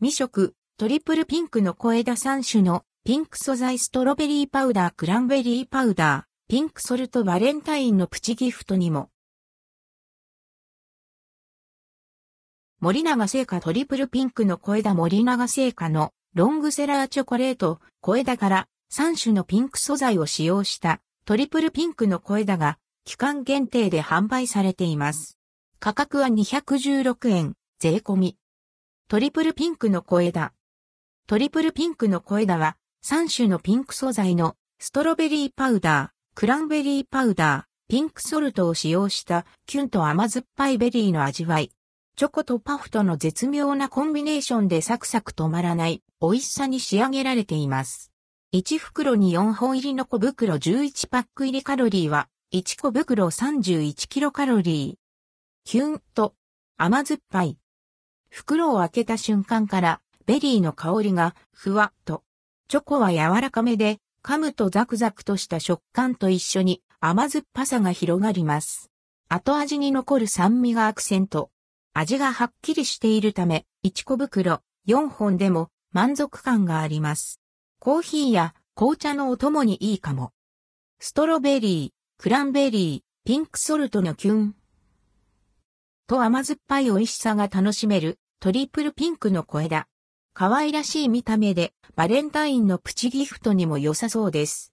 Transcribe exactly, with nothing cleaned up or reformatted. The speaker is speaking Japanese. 未色、トリプルピンクの小枝さん種のピンク素材ストロベリーパウダー、クランベリーパウダー、ピンクソルトバレンタインのプチギフトにも。森永製菓トリプルピンクの小枝森永製菓のロングセラーチョコレート、小枝からさん種のピンク素材を使用したトリプルピンクの小枝が期間限定で販売されています。価格はにひゃくじゅうろくえん、税込み。トリプルピンクの小枝。トリプルピンクの小枝はさん種のピンク素材のストロベリーパウダー、クランベリーパウダー、ピンクソルトを使用したキュンと甘酸っぱいベリーの味わい。チョコとパフとの絶妙なコンビネーションでサクサク止まらない美味しさに仕上げられています。いち袋によんほん入りの小袋じゅういちパック入りカロリーはいち小袋さんじゅういちキロカロリー。キュンと甘酸っぱい。袋を開けた瞬間からベリーの香りがふわっと。チョコは柔らかめで、噛むとザクザクとした食感と一緒に甘酸っぱさが広がります。後味に残る酸味がアクセント。味がはっきりしているため、いち小袋よんほんでも満足感があります。コーヒーや紅茶のお供にいいかも。ストロベリー、クランベリー、ピンクソルトのキュンと甘酸っぱい美味しさが楽しめるトリプルピンクの小枝。可愛らしい見た目でバレンタインのプチギフトにも良さそうです。